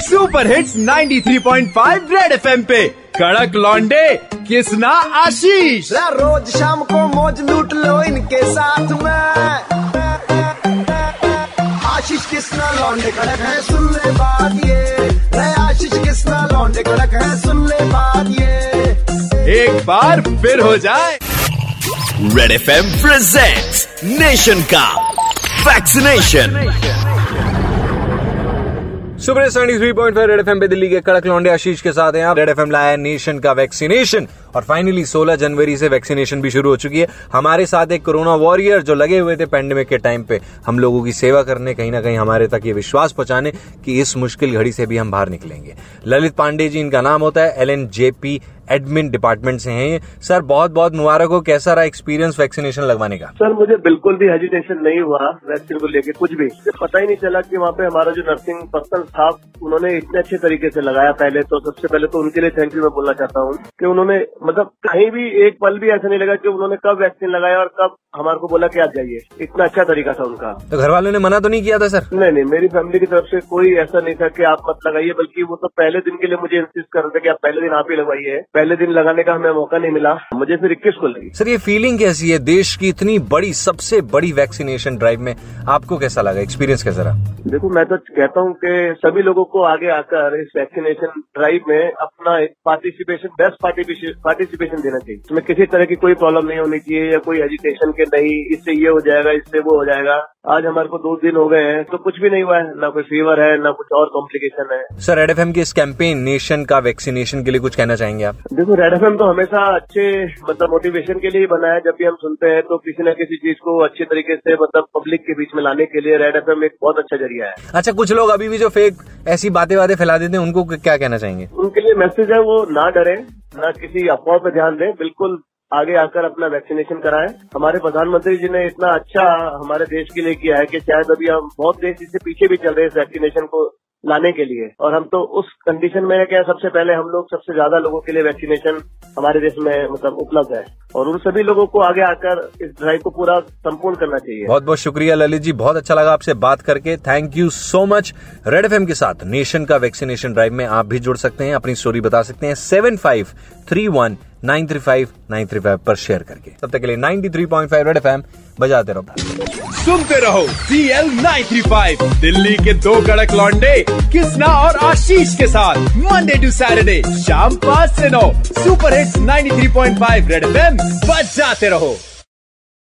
Super hits 93.5 Red FM पे कड़क लौंडे किसना आशीष। रोज शाम को मौज लूट लो इनके साथ में। आशीष किसना लौंडे कड़क है, सुन ले बात ये। आशीष किसना लौंडे कड़क है, सुन ले बात ये। एक बार फिर हो जाए। रेड एफएम प्रेजेंट्स नेशन का वैक्सीनेशन। सुपर 93.5 रेड एफएम पे दिल्ली के कड़क लौंडे आशीष के साथ हैं आप। रेड एफएम लाया नेशन का वैक्सीनेशन और फाइनली 16 जनवरी से वैक्सीनेशन भी शुरू हो चुकी है। हमारे साथ एक कोरोना वॉरियर जो लगे हुए थे पैंडेमिक के टाइम पे हम लोगों की सेवा करने, कहीं ना कहीं हमारे तक ये विश्वास पहुंचाने कि इस मुश्किल घड़ी से भी हम बाहर निकलेंगे। ललित पांडे जी इनका नाम होता है, LNJP एडमिन डिपार्टमेंट से हैं। सर बहुत बहुत मुबारक हो। कैसा रहा एक्सपीरियंस वैक्सीनेशन लगवाने का? सर मुझे बिल्कुल भी हेजिटेशन नहीं हुआ वैक्सीन को लेके, कुछ भी पता ही नहीं चला कि वहाँ पे हमारा जो नर्सिंग पर्सनल स्टाफ उन्होंने इतने अच्छे तरीके से लगाया। पहले तो सबसे पहले तो उनके लिए थैंक यू मैं बोलना चाहता हूँ कि उन्होंने मतलब कहीं भी एक पल भी ऐसा नहीं लगा कि उन्होंने कब वैक्सीन लगाया और कब हमारे को बोला कि आप जाइए। इतना अच्छा तरीका था उनका। तो घर वालों ने मना तो नहीं किया था? सर नहीं, मेरी फैमिली की तरफ से कोई ऐसा नहीं था कि आप मत लगाइए, बल्कि वो तो पहले दिन के लिए मुझे इंसिस्ट कर रहे थे कि आप पहले दिन आप ही लगवाइए। पहले दिन लगाने का हमें मौका नहीं मिला, मुझे फिर 21 को लगी। सर ये फीलिंग कैसी है देश की इतनी बड़ी सबसे बड़ी वैक्सीनेशन ड्राइव में? आपको कैसा लगा, एक्सपीरियंस कैसा रहा? देखो मैं तो कहता हूँ कि सभी लोगों को आगे आकर इस वैक्सीनेशन ड्राइव में अपना पार्टिसिपेशन, बेस्ट पार्टिसिपेशन देना चाहिए। इसमें किसी तरह की कोई प्रॉब्लम नहीं होनी चाहिए या कोई एजिटेशन के नहीं इससे ये हो जाएगा इससे वो हो जाएगा। आज हमारे को 2 दिन हो गए हैं तो कुछ भी नहीं हुआ है, ना कोई फीवर है ना कुछ और कॉम्प्लिकेशन है। सर रेड एफएम के इस कैंपेन नेशन का वैक्सीनेशन के लिए कुछ कहना चाहेंगे आप? देखो रेड एफएम तो हमेशा अच्छे मतलब मोटिवेशन के लिए ही बना है। जब भी हम सुनते हैं तो किसी न किसी चीज को अच्छे तरीके से मतलब पब्लिक के बीच में लाने के लिए रेड एफएम एक बहुत अच्छा जरिया है। अच्छा कुछ लोग अभी भी जो फेक ऐसी बातें फैला देते हैं उनको क्या कहना चाहेंगे? उनके लिए मैसेज है वो ना डरे, ना किसी अफवाह पर ध्यान दें, बिल्कुल आगे आकर अपना वैक्सीनेशन कराएं। हमारे प्रधानमंत्री जी ने इतना अच्छा हमारे देश के लिए किया है कि शायद अभी हम बहुत देश इससे पीछे भी चल रहे हैं इस वैक्सीनेशन को लाने के लिए, और हम तो उस कंडीशन में है कि सबसे पहले हम लोग सबसे ज्यादा लोगों के लिए वैक्सीनेशन हमारे देश में मतलब उपलब्ध है और उन सभी लोगों को आगे आकर इस ड्राइव को पूरा संपूर्ण करना चाहिए। बहुत बहुत शुक्रिया ललित जी, बहुत अच्छा लगा आपसे बात करके, thank you so much. Red FM के साथ नेशन का वैक्सीनेशन ड्राइव में आप भी जुड़ सकते हैं, अपनी स्टोरी बता सकते हैं 7531935935 पर शेयर करके। तब तक के लिए 93.5 रेड एफएम बजाते रहो, सुनते रहो CL 93.5 दिल्ली के 2 कड़क लौंडे किसना और आशीष के साथ मंडे टू सैटरडे शाम 5 से 9 सुपर हिट्स 93.5 रेड एफएम बजाते रहो।